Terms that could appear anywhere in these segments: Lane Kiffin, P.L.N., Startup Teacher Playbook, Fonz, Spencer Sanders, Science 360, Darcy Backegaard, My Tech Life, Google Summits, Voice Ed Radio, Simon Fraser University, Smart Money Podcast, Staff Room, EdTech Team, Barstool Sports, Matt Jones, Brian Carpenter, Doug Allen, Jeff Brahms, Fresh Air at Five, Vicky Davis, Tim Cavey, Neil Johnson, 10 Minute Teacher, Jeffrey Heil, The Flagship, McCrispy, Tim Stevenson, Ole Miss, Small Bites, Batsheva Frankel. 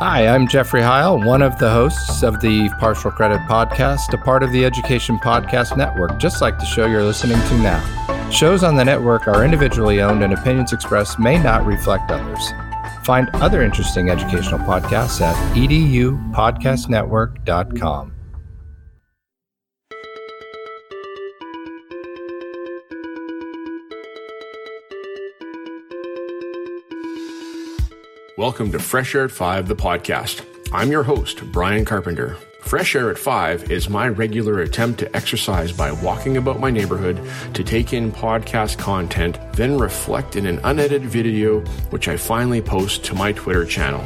Hi, I'm Jeffrey Heil, one of the hosts of the Partial Credit Podcast, a part of the Education Podcast Network, just like the show you're listening to now. Shows on the network are individually owned and opinions expressed may not reflect others. Find other interesting educational podcasts at edupodcastnetwork.com. Welcome to Fresh Air at Five, the podcast. I'm your host, Brian Carpenter. Fresh Air at Five is my regular attempt to exercise by walking about my neighborhood to take in podcast content, then reflect in an unedited video, which I finally post to my Twitter channel.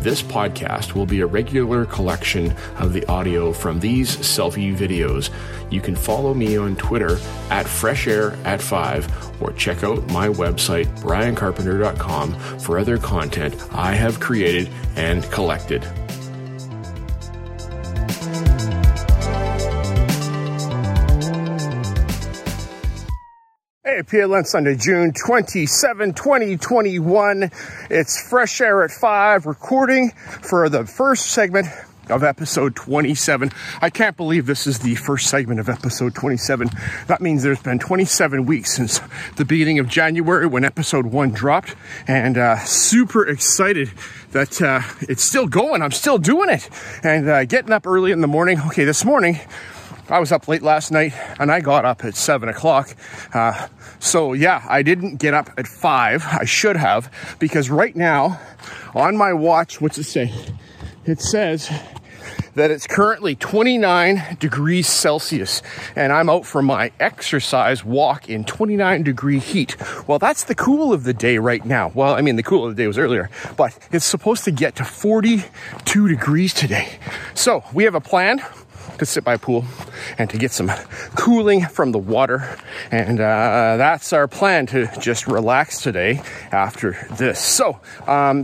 This podcast will be a regular collection of the audio from these selfie videos. You can follow me on Twitter at Fresh Air at Five, or check out my website, BrianCarpenter.com, for other content I have created and collected. Hey, P.L.N. Sunday, June 27, 2021. It's Fresh Air at 5, recording for the first segment of episode 27. I can't believe this is the first segment of episode 27. That means there's been 27 weeks since the beginning of January when episode 1 dropped, and super excited that it's still going. I'm still doing it and getting up early in the morning. Okay, this morning I was up late last night and I got up at 7 o'clock. So yeah, I didn't get up at 5. I should have, because right now on my watch, what's it say? It says that it's currently 29 degrees Celsius and I'm out for my exercise walk in 29 degree heat. Well, that's the cool of the day right now. Well, I mean, the cool of the day was earlier, but it's supposed to get to 42 degrees today. So we have a plan to sit by a pool and to get some cooling from the water. And that's our plan, to just relax today after this. So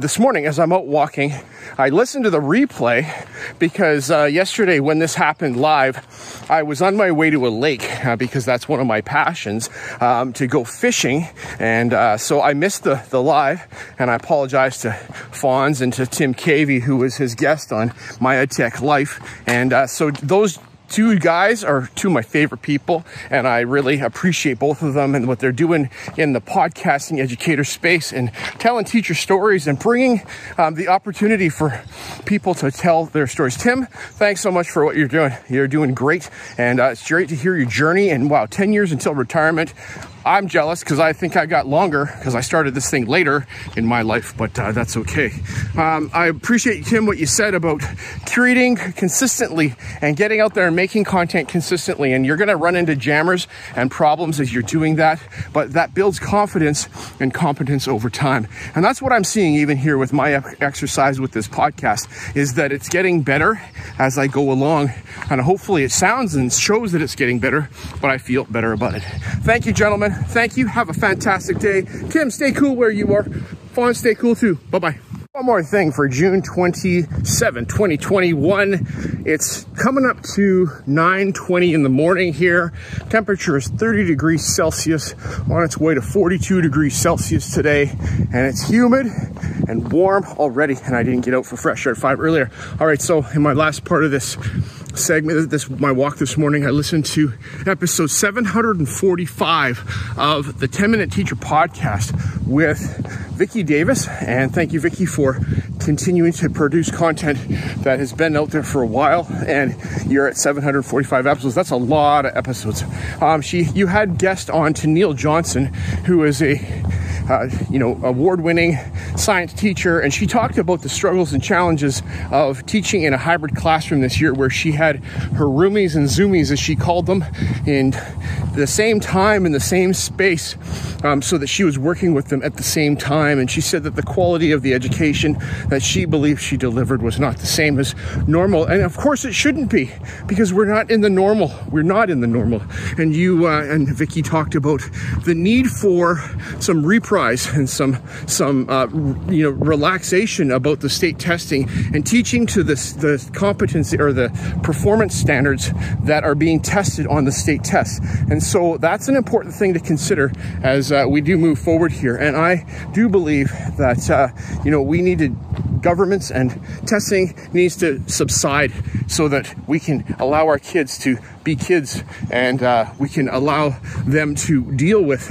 this morning as I'm out walking, I listened to the replay, because yesterday when this happened live, I was on my way to a lake because that's one of my passions, to go fishing. And so I missed the live, and I apologize to Fonz and to Tim Cavey, who was his guest on My Tech Life. And so those two guys are two of my favorite people, and I really appreciate both of them and what they're doing in the podcasting educator space and telling teacher stories and bringing the opportunity for people to tell their stories. Tim, thanks so much for what you're doing. You're doing great, and it's great to hear your journey. And wow, 10 years until retirement. I'm jealous, because I think I got longer because I started this thing later in my life, but that's okay. I appreciate, Tim, what you said about curating consistently and getting out there and making content consistently. And you're going to run into jammers and problems as you're doing that, but that builds confidence and competence over time. And that's what I'm seeing even here with my exercise with this podcast, is that it's getting better as I go along. And hopefully it sounds and shows that it's getting better, but I feel better about it. Thank you, gentlemen. Thank you. Have a fantastic day. Tim, stay cool where you are. Fawn, stay cool too. Bye-bye. One more thing for June 27, 2021. It's coming up to 9:20 in the morning here. Temperature is 30 degrees Celsius, on its way to 42 degrees Celsius today. And it's humid and warm already. And I didn't get out for Fresh Air at 5 earlier. All right, so in my last part of this segment, my walk this morning, I listened to episode 745 of the 10 Minute Teacher podcast with Vicky Davis. And thank you, Vicky, for continuing to produce content that has been out there for a while. And you're at 745 episodes. That's a lot of episodes. You had guest on to Neil Johnson, who is a award-winning science teacher, and she talked about the struggles and challenges of teaching in a hybrid classroom this year, where she had her roomies and zoomies, as she called them, in the same time in the same space, so that she was working with them at the same time. And she said that the quality of the education that she believed she delivered was not the same as normal. And of course it shouldn't be, because we're not in the normal. We're not in the normal. And you and Vicky talked about the need for some reprise and some relaxation about the state testing and teaching to the competency or the performance standards that are being tested on the state tests. And so that's an important thing to consider as we do move forward here. And I do believe that we need to governments and testing needs to subside so that we can allow our kids to be kids, and we can allow them to deal with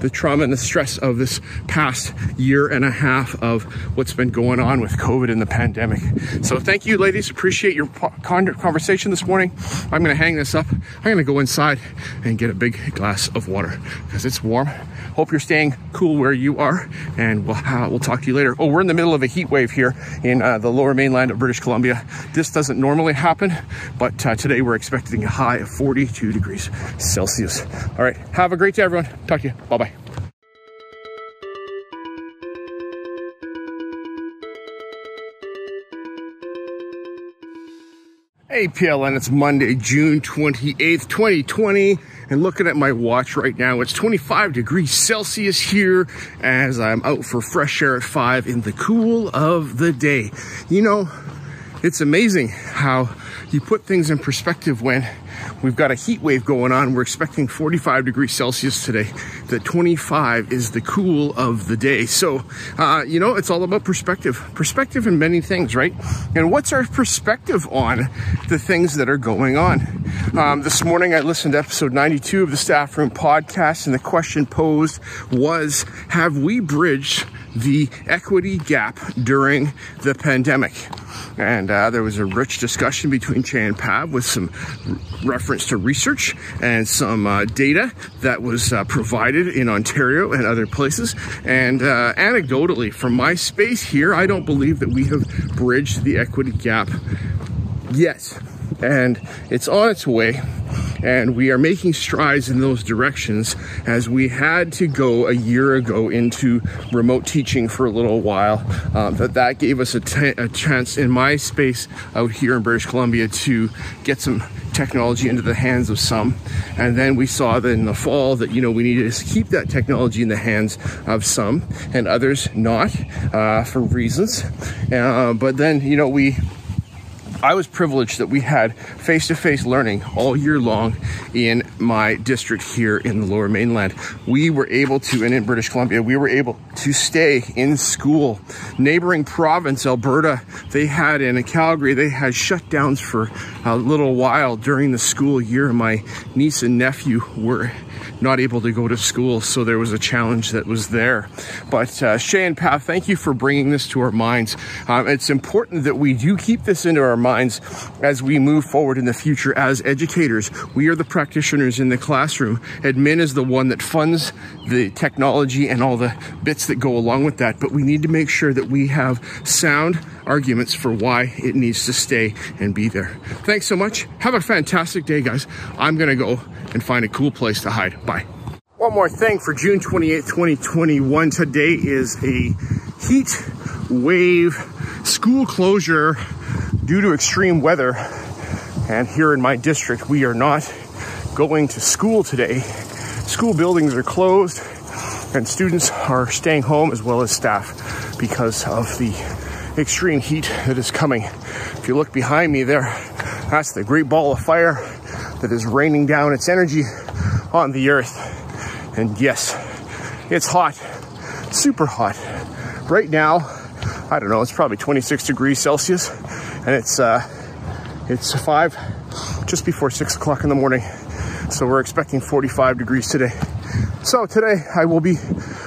the trauma and the stress of this past year and a half of what's been going on with COVID and the pandemic. So thank you, ladies. Appreciate your conversation this morning. I'm going to hang this up. I'm going to go inside and get a big glass of water because it's warm. Hope you're staying cool where you are, and we'll talk to you later. Oh, we're in the middle of a heat wave here in the lower mainland of British Columbia. This doesn't normally happen, but today we're expecting a high of 42 degrees Celsius. All right, have a great day, everyone. Talk to you. Bye-bye. Hey, P.L.N., it's Monday, June 28th, 2020. And looking at my watch right now, it's 25 degrees Celsius here as I'm out for Fresh Air at 5 in the cool of the day. You know, it's amazing how you put things in perspective when we've got a heat wave going on. We're expecting 45 degrees Celsius today. The 25 is the cool of the day. So, you know, it's all about perspective. Perspective in many things, right? And what's our perspective on the things that are going on? This morning, I listened to episode 92 of the Staff Room podcast, and the question posed was, have we bridged the equity gap during the pandemic? And there was a rich discussion between Chan Pav with some reference to research and some data that was provided in Ontario and other places. And anecdotally, from my space here, I don't believe that we have bridged the equity gap yet. And it's on its way, and we are making strides in those directions as we had to go a year ago into remote teaching for a little while. That gave us a chance in my space out here in British Columbia to get some technology into the hands of some. And then we saw that in the fall that, you know, we needed to keep that technology in the hands of some and others not, for reasons. But then, you know, I was privileged that we had face-to-face learning all year long in my district here in the Lower Mainland. We were able to, and in British Columbia, we were able to stay in school. Neighboring province, Alberta, they had in Calgary, they had shutdowns for a little while during the school year. My niece and nephew were not able to go to school, so there was a challenge that was there. But Shay and Pat, thank you for bringing this to our minds. It's important that we do keep this into our minds as we move forward in the future as educators. We are the practitioners in the classroom. Admin is the one that funds the technology and all the bits that go along with that, but we need to make sure that we have sound arguments for why it needs to stay and be there. Thanks so much. Have a fantastic day, guys. I'm going to go and find a cool place to hide. Bye. One more thing for June 28th, 2021. Today is a heat wave school closure due to extreme weather. And here in my district, we are not going to school today. School buildings are closed and students are staying home as well as staff because of the extreme heat that is coming. If you look behind me there, that's the great ball of fire that is raining down its energy on the earth. And yes, it's hot, super hot. Right now, I don't know, it's probably 26 degrees Celsius, and it's 5, just before 6 o'clock in the morning. So we're expecting 45 degrees today. So today I will be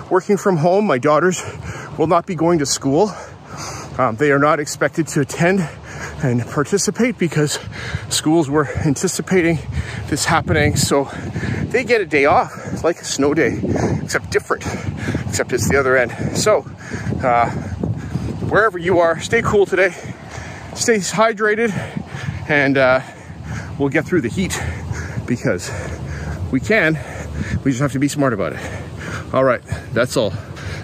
working from home. My daughters will not be going to school. They are not expected to attend and participate because schools were anticipating this happening, so they get a day off. It's like a snow day, except different, except it's the other end. So wherever you are, stay cool today, stay hydrated, and we'll get through the heat because we can. We just have to be smart about it. All right, that's all.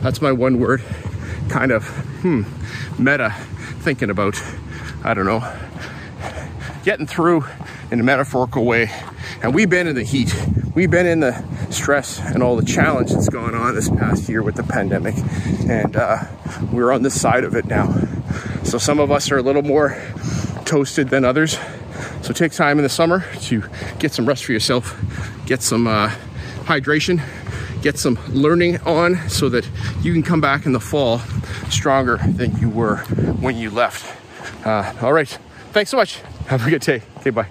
That's my one word kind of meta thinking about, I don't know, getting through in a metaphorical way. And we've been in the heat. We've been in the stress and all the challenge that's gone on this past year with the pandemic. And we're on this side of it now. So some of us are a little more toasted than others. So take time in the summer to get some rest for yourself, get some hydration, get some learning on so that you can come back in the fall stronger than you were when you left. All right. Thanks so much. Have a good day. Okay, bye.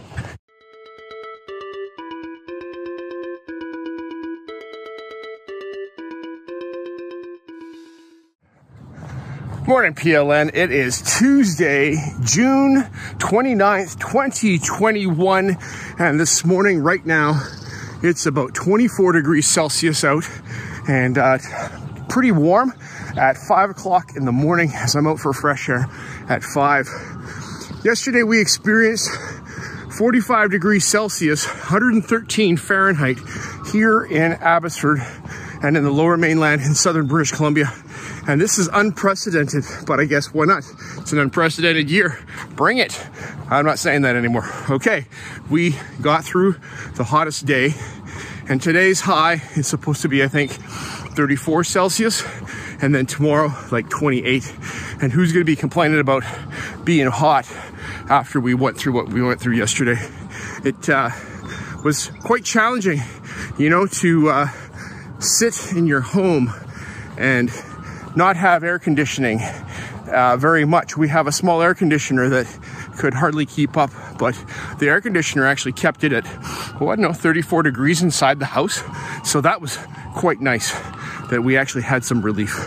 Morning, PLN. It is Tuesday, June 29th, 2021. And this morning, right now, it's about 24 degrees Celsius out and pretty warm at 5 o'clock in the morning as I'm out for fresh air at 5. Yesterday, we experienced 45 degrees Celsius, 113 Fahrenheit here in Abbotsford and in the lower mainland in southern British Columbia. And this is unprecedented, but I guess why not? It's an unprecedented year. Bring it. I'm not saying that anymore. Okay, we got through the hottest day, and today's high is supposed to be, I think, 34 Celsius, and then tomorrow, like 28. And who's gonna be complaining about being hot after we went through what we went through yesterday? It was quite challenging, you know, to sit in your home and not have air conditioning very much. We have a small air conditioner that could hardly keep up, but the air conditioner actually kept it at, well, I don't know, 34 degrees inside the house. So that was quite nice that we actually had some relief.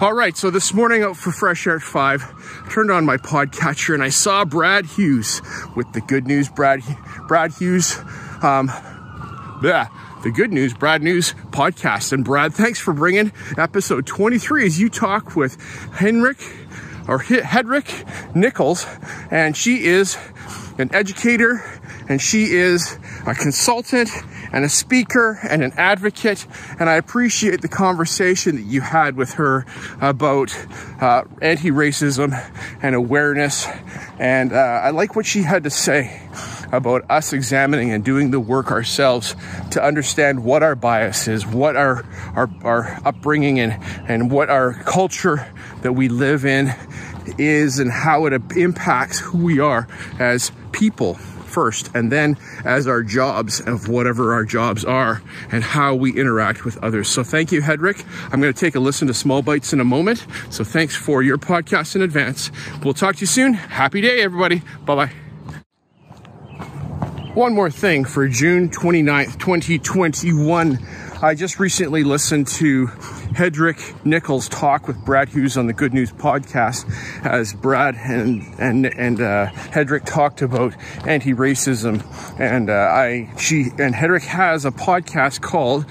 All right, so this morning out for Fresh Air at 5, turned on my podcatcher and I saw Brad Hughes with the Good News Brad Hughes, The Good News Brad News podcast. And Brad, thanks for bringing episode 23 as you talk with Hedreich Nichols, and she is an educator and she is a consultant and a speaker and an advocate, and I appreciate the conversation that you had with her about anti-racism and awareness, and I like what she had to say about us examining and doing the work ourselves to understand what our bias is, what our upbringing and what our culture that we live in is, and how it impacts who we are as people first, and then as our jobs, of whatever our jobs are, and how we interact with others. So thank you, Hedreich. I'm going to take a listen to Small Bites in a moment. So thanks for your podcast in advance. We'll talk to you soon. Happy day, everybody. Bye-bye. One more thing for June 29th, 2021. I just recently listened to Hedreich Nichols talk with Brad Hughes on the Good News podcast as Brad and Hedreich talked about anti-racism. And Hedreich has a podcast called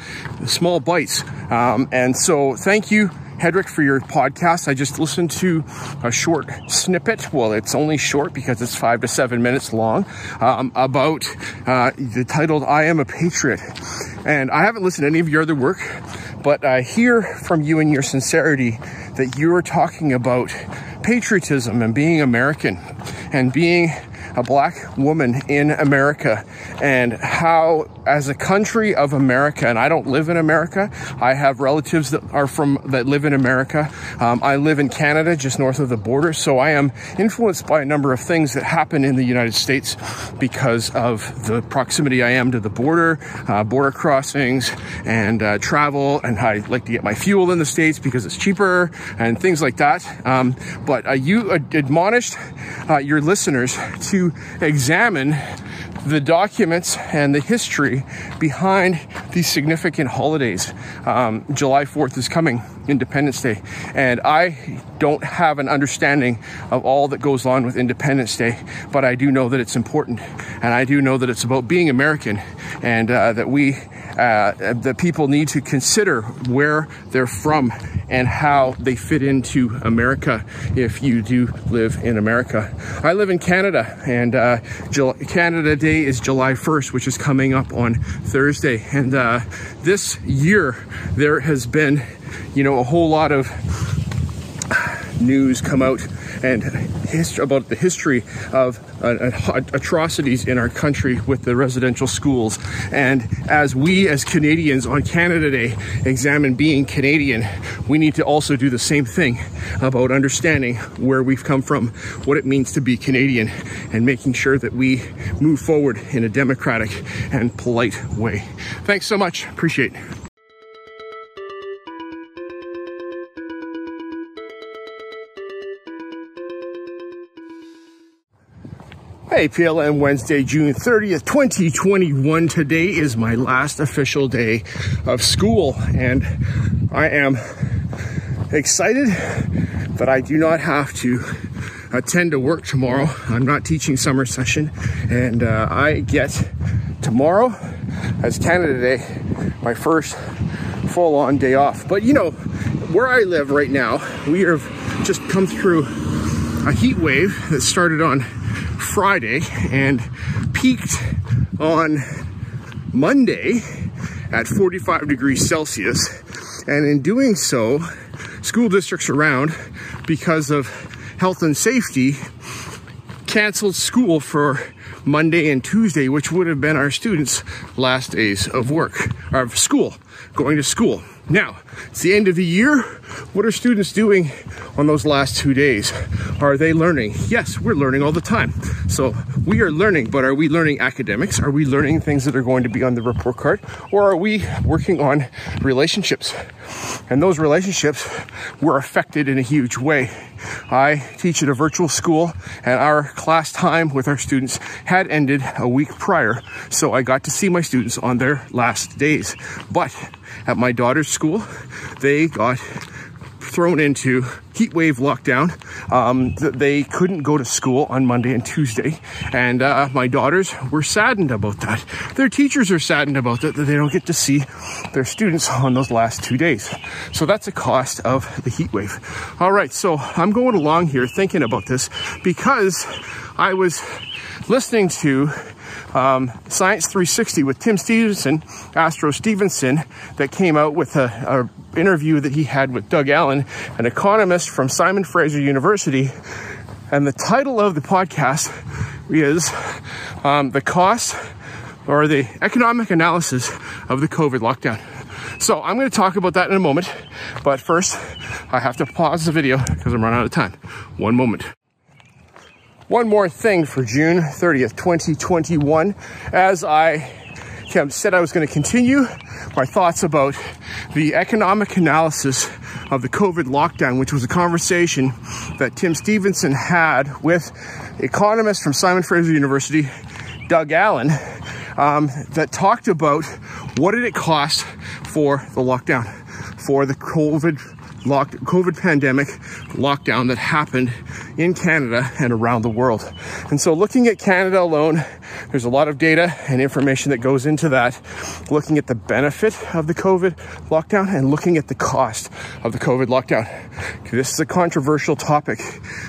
Small Bites. And so thank you, Hedreich, for your podcast. I just listened to a short snippet. Well, it's only short because it's 5 to 7 minutes long, about the titled I Am a Patriot. And I haven't listened to any of your other work, but I hear from you in your sincerity that you are talking about patriotism and being American and being a black woman in America, and how as a country of America, and I don't live in America, I have relatives that live in America. I live in Canada, just north of the border. So I am influenced by a number of things that happen in the United States because of the proximity I am to the border, border crossings and travel. And I like to get my fuel in the States because it's cheaper and things like that. But you admonished your listeners to examine the documents and the history behind these significant holidays. July 4th is coming, Independence Day, and I don't have an understanding of all that goes on with Independence Day, but I do know that it's important, and I do know that it's about being American, and that that people need to consider where they're from and how they fit into America if you do live in America. I live in Canada, and Canada Day is July 1st, which is coming up on Thursday. And this year, there has been, you know, a whole lot of news come out and about the history of atrocities in our country with the residential schools. And as we as Canadians on Canada Day examine being Canadian, we need to also do the same thing about understanding where we've come from, what it means to be Canadian, and making sure that we move forward in a democratic and polite way. Thanks so much. Appreciate it. Hey, P.L.N. Wednesday, June 30th, 2021. Today is my last official day of school, and I am excited that I do not have to attend to work tomorrow. I'm not teaching summer session, and I get tomorrow as Canada Day, my first full-on day off. But you know, where I live right now, we have just come through a heat wave that started on Friday and peaked on Monday at 45 degrees Celsius. And in doing so, school districts around, because of health and safety, canceled school for Monday and Tuesday, which would have been our students' last days of work, of school, going to school. Now, it's the end of the year. What are students doing on those last 2 days? Are they learning? Yes, we're learning all the time. So we are learning, but are we learning academics? Are we learning things that are going to be on the report card? Or are we working on relationships? And those relationships were affected in a huge way. I teach at a virtual school, and our class time with our students had ended a week prior, so I got to see my students on their last days. But at my daughter's school, they got thrown into heatwave lockdown. They couldn't go to school on Monday and Tuesday, and my daughters were saddened about that. Their teachers are saddened about that, that they don't get to see their students on those last 2 days. So that's a cost of the heatwave. All right, so I'm going along here thinking about this because I was listening to Science 360 with Tim Stevenson, Astro Stevenson, that came out with a interview that he had with Doug Allen, an economist from Simon Fraser University. And the title of the podcast is The Cost or the Economic Analysis of the COVID Lockdown. So I'm going to talk about that in a moment. But first, I have to pause the video because I'm running out of time. One moment. One more thing for June 30th, 2021, as I said I was going to continue my thoughts about the economic analysis of the COVID lockdown, which was a conversation that Tim Stevenson had with economist from Simon Fraser University, Doug Allen, that talked about what did it cost for the lockdown, for the COVID pandemic lockdown that happened in Canada and around the world. And so looking at Canada alone, there's a lot of data and information that goes into that, looking at the benefit of the COVID lockdown and looking at the cost of the COVID lockdown. This is a controversial topic.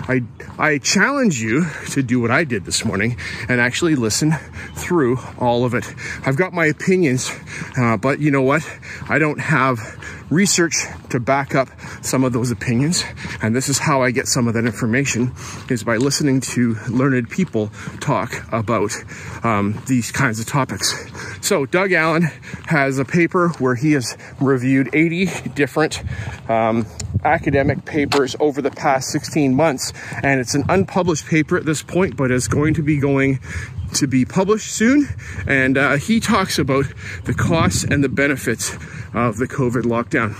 I challenge you to do what I did this morning and actually listen through all of it. I've got my opinions, but you know what? I don't have research to back up some of those opinions, and this is how I get some of that information, is by listening to learned people talk about these kinds of topics. So Doug Allen has a paper where he has reviewed 80 different academic papers over the past 16 months, and it's an unpublished paper at this point, but is going to be published soon. And he talks about the costs and the benefits of the COVID lockdown.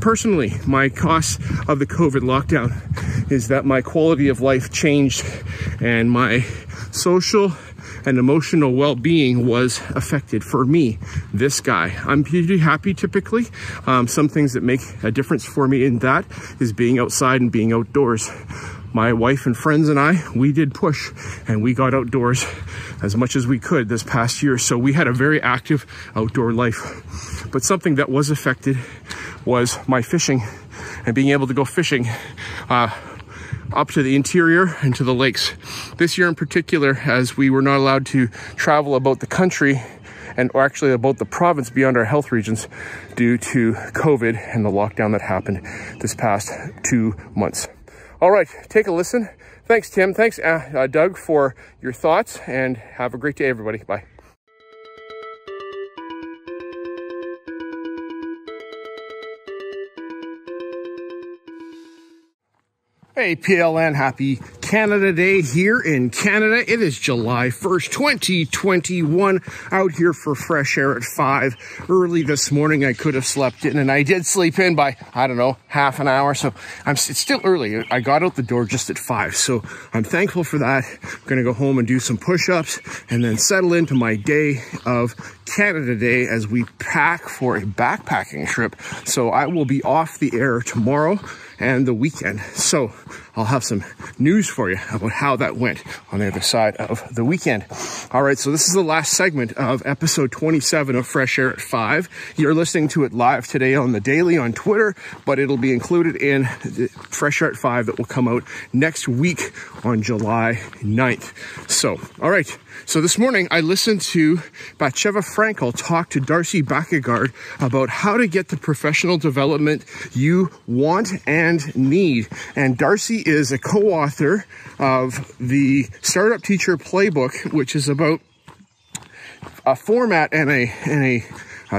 Personally, my cost of the COVID lockdown is that my quality of life changed and my social and emotional well-being was affected for me, this guy. I'm pretty happy typically. Some things that make a difference for me in that is being outside and being outdoors. My wife and friends and I, we did push and we got outdoors as much as we could this past year. So we had a very active outdoor life. But something that was affected was my fishing and being able to go fishing up to the interior and to the lakes. This year in particular, as we were not allowed to travel about the country and or actually about the province beyond our health regions due to COVID and the lockdown that happened this past 2 months. All right, take a listen. Thanks, Tim. Thanks, Doug, for your thoughts, and have a great day, everybody. Bye. Hey, P.L.N., happy Canada Day here in Canada. It is July 1st, 2021, out here for Fresh Air at 5. Early this morning, I could have slept in, and I did sleep in by, I don't know, half an hour. So it's still early. I got out the door just at 5, so I'm thankful for that. I'm going to go home and do some push-ups and then settle into my day of Canada Day as we pack for a backpacking trip. So I will be off the air tomorrow and the weekend. So I'll have some news for you about how that went on the other side of the weekend. All right, so this is the last segment of episode 27 of Fresh Air at 5. You're listening to it live today on The Daily on Twitter, but it'll be included in the Fresh Air at 5 that will come out next week on July 9th. So, all right. So this morning, I listened to Batsheva Frankel talk to Darcy Backegaard about how to get the professional development you want and need. And Darcy is a co-author of the Startup Teacher Playbook, which is about a format and a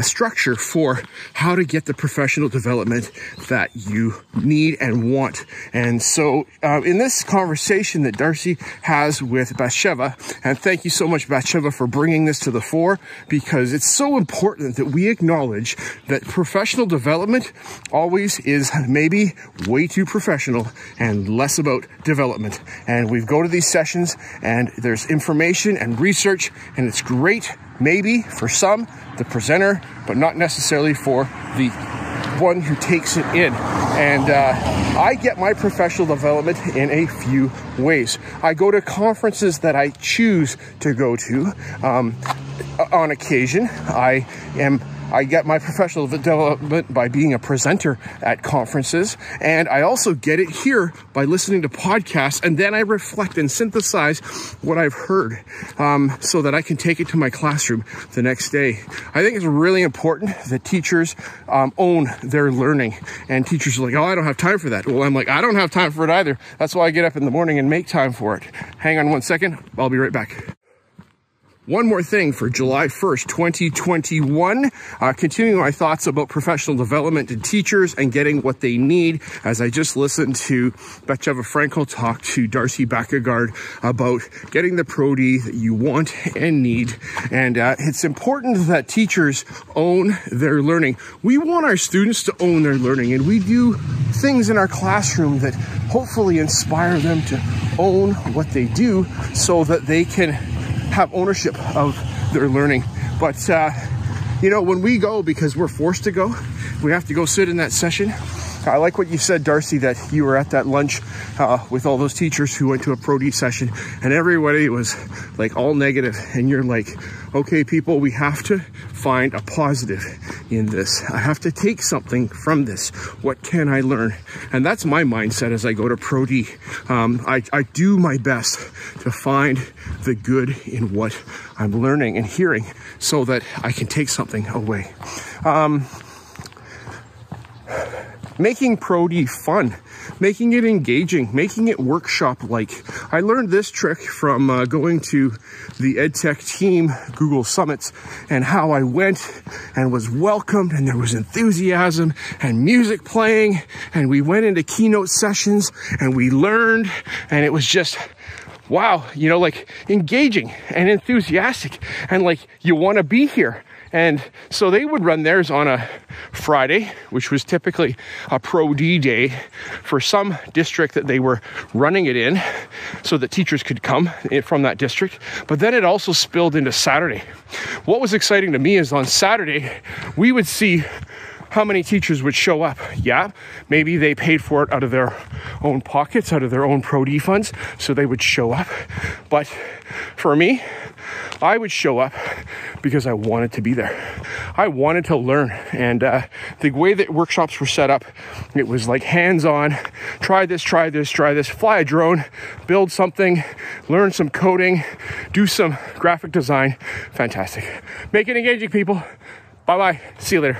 structure for how to get the professional development that you need and want. And so in this conversation that Darcy has with Batsheva, and thank you so much, Batsheva, for bringing this to the fore, because it's so important that we acknowledge that professional development always is maybe way too professional and less about development. And we go to these sessions and there's information and research, and it's great maybe for some, the presenter, but not necessarily for the one who takes it in. And I get my professional development in a few ways. I go to conferences that I choose to go to. On occasion, I get my professional development by being a presenter at conferences, and I also get it here by listening to podcasts, and then I reflect and synthesize what I've heard so that I can take it to my classroom the next day. I think it's really important that teachers own their learning, and teachers are like, oh, I don't have time for that. Well, I'm like, I don't have time for it either. That's why I get up in the morning and make time for it. Hang on one second. I'll be right back. One more thing for July 1st, 2021, continuing my thoughts about professional development and teachers and getting what they need, as I just listened to Batsheva Frankel talk to Darcy Backegaard about getting the prodi that you want and need. And it's important that teachers own their learning. We want our students to own their learning, and we do things in our classroom that hopefully inspire them to own what they do so that they can have ownership of their learning. But, you know, when we go, because we're forced to go, we have to go sit in that session. I like what you said, Darcy, that you were at that lunch with all those teachers who went to a prodi session, and everybody was like all negative. And you're like, okay, people, we have to find a positive in this. I have to take something from this. What can I learn? And that's my mindset as I go to prodi. I do my best to find the good in what I'm learning and hearing so that I can take something away. Making prodi fun, making it engaging, making it workshop-like. I learned this trick from going to the EdTech Team Google Summits, and how I went and was welcomed, and there was enthusiasm and music playing, and we went into keynote sessions and we learned, and it was just wow, you know, like engaging and enthusiastic, and like you want to be here. And so they would run theirs on a Friday, which was typically a prodi day for some district that they were running it in so that teachers could come from that district. But then it also spilled into Saturday. What was exciting to me is on Saturday, we would see how many teachers would show up. Yeah, maybe they paid for it out of their own pockets, out of their own prodi funds, so they would show up. But for me, I would show up because I wanted to be there. I wanted to learn. And the way that workshops were set up, it was like hands-on, try this, fly a drone, build something, learn some coding, do some graphic design. Fantastic. Make it engaging, people. Bye-bye. See you later.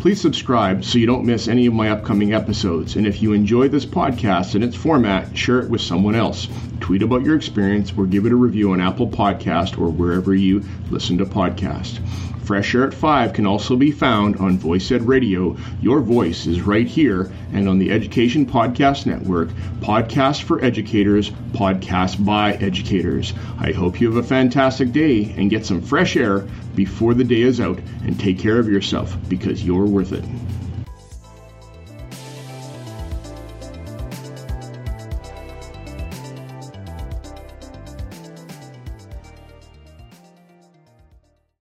Please subscribe so you don't miss any of my upcoming episodes. And if you enjoy this podcast and its format, share it with someone else. Tweet about your experience or give it a review on Apple Podcast or wherever you listen to podcasts. Fresh Air at 5 can also be found on Voice Ed Radio. Your voice is right here, and on the Education Podcast Network, podcasts for educators, podcasts by educators. I hope you have a fantastic day and get some fresh air before the day is out, and take care of yourself because you're worth it.